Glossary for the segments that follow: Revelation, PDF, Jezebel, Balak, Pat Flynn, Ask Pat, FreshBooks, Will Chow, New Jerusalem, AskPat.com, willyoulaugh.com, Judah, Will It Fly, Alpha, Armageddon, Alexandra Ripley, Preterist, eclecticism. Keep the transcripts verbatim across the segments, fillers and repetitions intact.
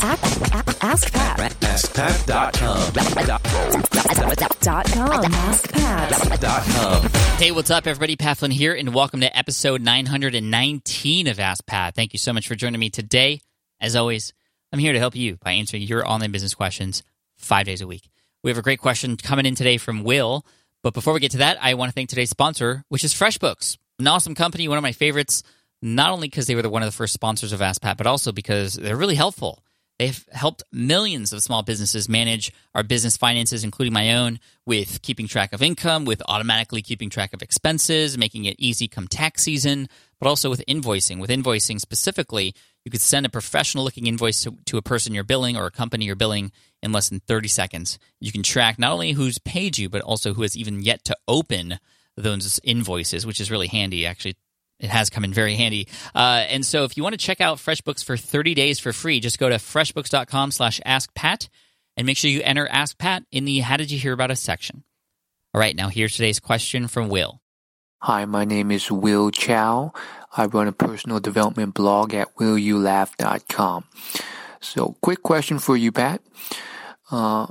Ask Pat. ask pat dot com. Hey, what's up, everybody? Pat Flynn here, and welcome to episode nine hundred nineteen of Ask Pat. Thank you so much for joining me today. As always, I'm here to help you by answering your online business questions five days a week. We have a great question coming in today from Will, but before we get to that, I want to thank today's sponsor, which is FreshBooks. An awesome company, one of my favorites, not only because they were the, one of the first sponsors of Ask Pat, but also because they're really helpful. They've helped millions of small businesses manage our business finances, including my own, with keeping track of income, with automatically keeping track of expenses, making it easy come tax season, but also with invoicing. With invoicing specifically, you could send a professional-looking invoice to, to a person you're billing or a company you're billing in less than thirty seconds. You can track not only who's paid you, but also who has even yet to open those invoices, which is really handy, actually. It has come in very handy. Uh, and so if you want to check out FreshBooks for thirty days for free, just go to freshbooks dot com slash ask pat and make sure you enter Ask Pat in the How Did You Hear About Us section. All right, now here's today's question from Will. Hi, my name is Will Chow. I run a personal development blog at will you laugh dot com. So quick question for you, Pat. Uh,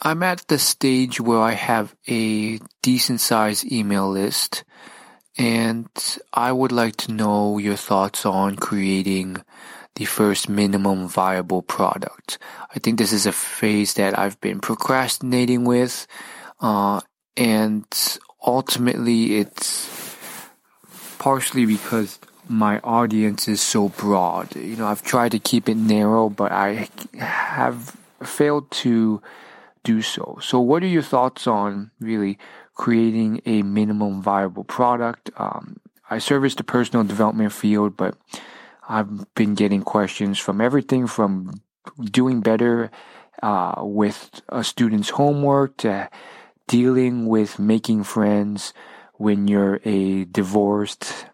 I'm at the stage where I have a decent-sized email list, and I would like to know your thoughts on creating the first minimum viable product. I think this is a phase that I've been procrastinating with, uh, and ultimately it's partially because my audience is so broad. You know, I've tried to keep it narrow, but I have failed to do so. So what are your thoughts on really creating a minimum viable product? Um, I service the personal development field, but I've been getting questions from everything from doing better uh, with a student's homework to dealing with making friends when you're a divorced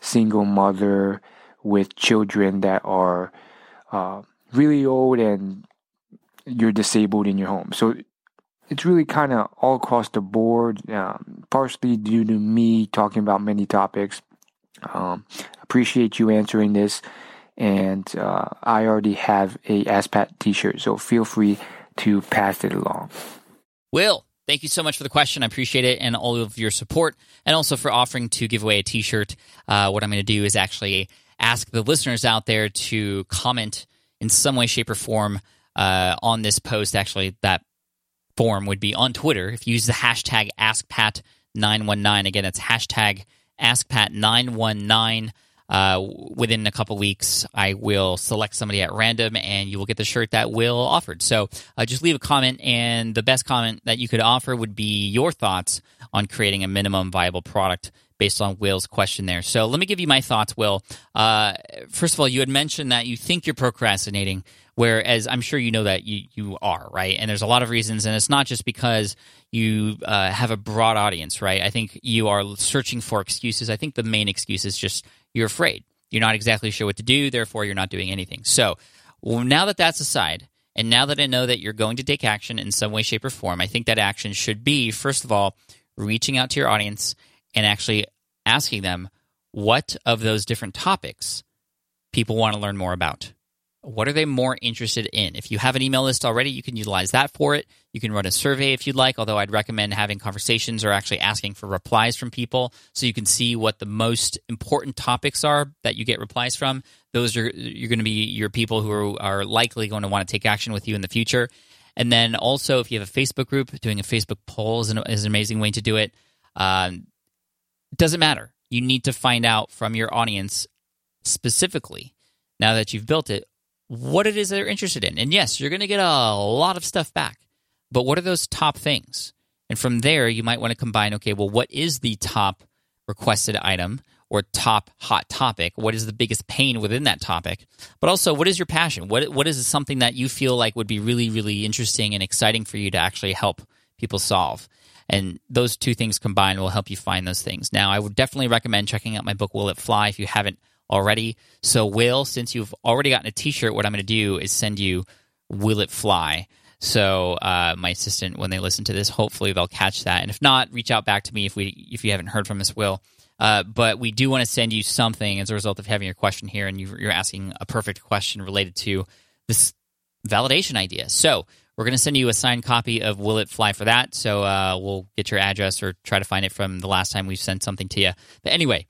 single mother with children that are uh, really old and you're disabled in your home. So it's really kind of all across the board, um, partially due to me talking about many topics. Um, appreciate you answering this, and uh, I already have a Ask Pat t-shirt, so feel free to pass it along. Will, thank you so much for the question. I appreciate it and all of your support, and also for offering to give away a t-shirt. Uh, what I'm going to do is actually ask the listeners out there to comment in some way, shape, or form Uh, on this post. Actually, that form would be on Twitter. If you use the hashtag ask pat nine one nine, again, it's hashtag ask pat nine one nine. Uh, within a couple weeks, I will select somebody at random, and you will get the shirt that Will offered. So uh, just leave a comment, and the best comment that you could offer would be your thoughts on creating a minimum viable product based on Will's question there. So let me give you my thoughts, Will. Uh, first of all, you had mentioned that you think you're procrastinating, whereas I'm sure you know that you, you are, right? And there's a lot of reasons, and it's not just because you uh, have a broad audience, right? I think you are searching for excuses. I think the main excuse is just you're afraid. You're not exactly sure what to do, therefore you're not doing anything. So well, now that that's aside, and now that I know that you're going to take action in some way, shape, or form, I think that action should be, first of all, reaching out to your audience and actually asking them what of those different topics people want to learn more about. What are they more interested in? If you have an email list already, you can utilize that for it. You can run a survey if you'd like, although I'd recommend having conversations or actually asking for replies from people so you can see what the most important topics are that you get replies from. Those are you're going to be your people who are, are likely going to want to take action with you in the future. And then also, if you have a Facebook group, doing a Facebook poll is an, is an amazing way to do it. Um, it doesn't matter. You need to find out from your audience specifically, now that you've built it, what it is they're interested in. And yes, you're going to get a lot of stuff back, but what are those top things? And from there, you might want to combine, okay, well, what is the top requested item or top hot topic? What is the biggest pain within that topic? But also, what is your passion? What What is something that you feel like would be really, really interesting and exciting for you to actually help people solve? And those two things combined will help you find those things. Now, I would definitely recommend checking out my book, Will It Fly, if you haven't already. So Will, since you've already gotten a t-shirt, what I'm going to do is send you Will It Fly. So uh, my assistant, when they listen to this, hopefully they'll catch that. And if not, reach out back to me if we if you haven't heard from us, Will. Uh, but we do want to send you something as a result of having your question here, and you're asking a perfect question related to this validation idea. So we're going to send you a signed copy of Will It Fly for that. So uh, we'll get your address or try to find it from the last time we sent something to you. But anyway,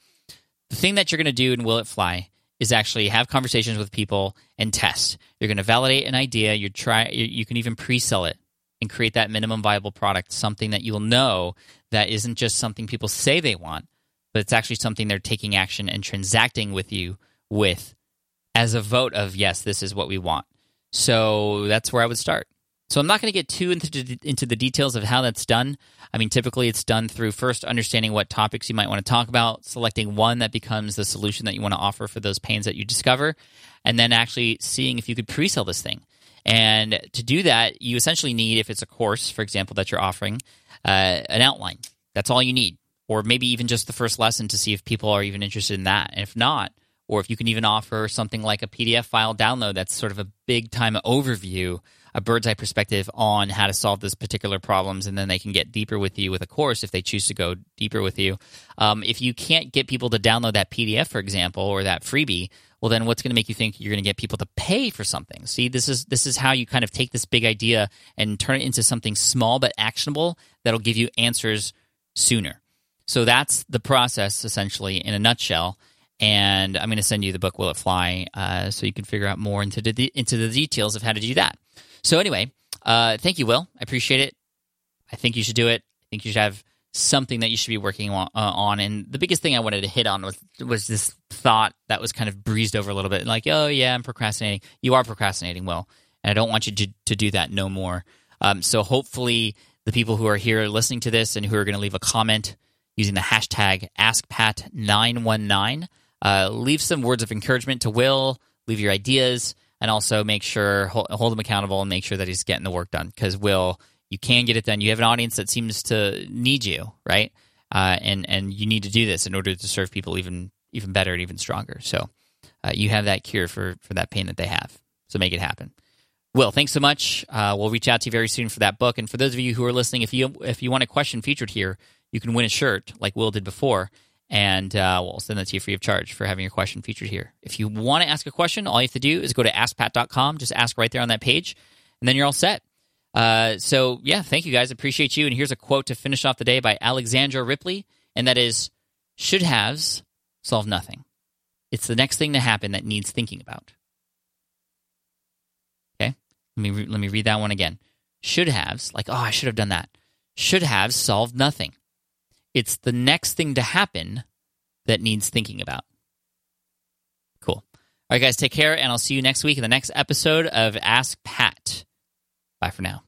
the thing that you're going to do in Will It Fly is actually have conversations with people and test. You're going to validate an idea. You try. You can even pre-sell it and create that minimum viable product, something that you'll know that isn't just something people say they want, but it's actually something they're taking action and transacting with you with as a vote of, yes, this is what we want. So that's where I would start. So I'm not going to get too into, into the details of how that's done. I mean, typically it's done through first understanding what topics you might want to talk about, selecting one that becomes the solution that you want to offer for those pains that you discover, and then actually seeing if you could pre-sell this thing. And to do that, you essentially need, if it's a course, for example, that you're offering, uh, an outline. That's all you need. Or maybe even just the first lesson to see if people are even interested in that. And if not, or if you can even offer something like a P D F file download that's sort of a big-time overview, a bird's-eye perspective on how to solve those particular problems, and then they can get deeper with you with a course if they choose to go deeper with you. Um, if you can't get people to download that P D F, for example, or that freebie, well, then what's going to make you think you're going to get people to pay for something? See, this is this is how you kind of take this big idea and turn it into something small but actionable that'll give you answers sooner. So that's the process, essentially, in a nutshell. And I'm going to send you the book, Will It Fly, uh, so you can figure out more into the, into the details of how to do that. So anyway, uh, thank you, Will. I appreciate it. I think you should do it. I think you should have something that you should be working on. Uh, on. And the biggest thing I wanted to hit on was, was this thought that was kind of breezed over a little bit. Like, oh, yeah, I'm procrastinating. You are procrastinating, Will. And I don't want you to, to do that no more. Um, so hopefully the people who are here listening to this and who are going to leave a comment using the hashtag Ask Pat nine one nine, uh, leave some words of encouragement to Will. Leave your ideas. And also make sure, hold, hold him accountable and make sure that he's getting the work done. Because, Will, you can get it done. You have an audience that seems to need you, right? Uh, and and you need to do this in order to serve people even even better and even stronger. So uh, you have that cure for, for that pain that they have. So make it happen. Will, thanks so much. Uh, we'll reach out to you very soon for that book. And for those of you who are listening, if you if you want a question featured here, you can win a shirt like Will did before. And uh, we'll send that to you free of charge for having your question featured here. If you want to ask a question, all you have to do is go to ask pat dot com. Just ask right there on that page, and then you're all set. Uh, so, yeah, thank you guys. Appreciate you. And here's a quote to finish off the day by Alexandra Ripley, and that is, should-haves solve nothing. It's the next thing to happen that needs thinking about. Okay? Let me, re- let me read that one again. Should-haves, like, oh, I should have done that. Should-haves solve nothing. It's the next thing to happen that needs thinking about. Cool. All right, guys, take care, and I'll see you next week in the next episode of Ask Pat. Bye for now.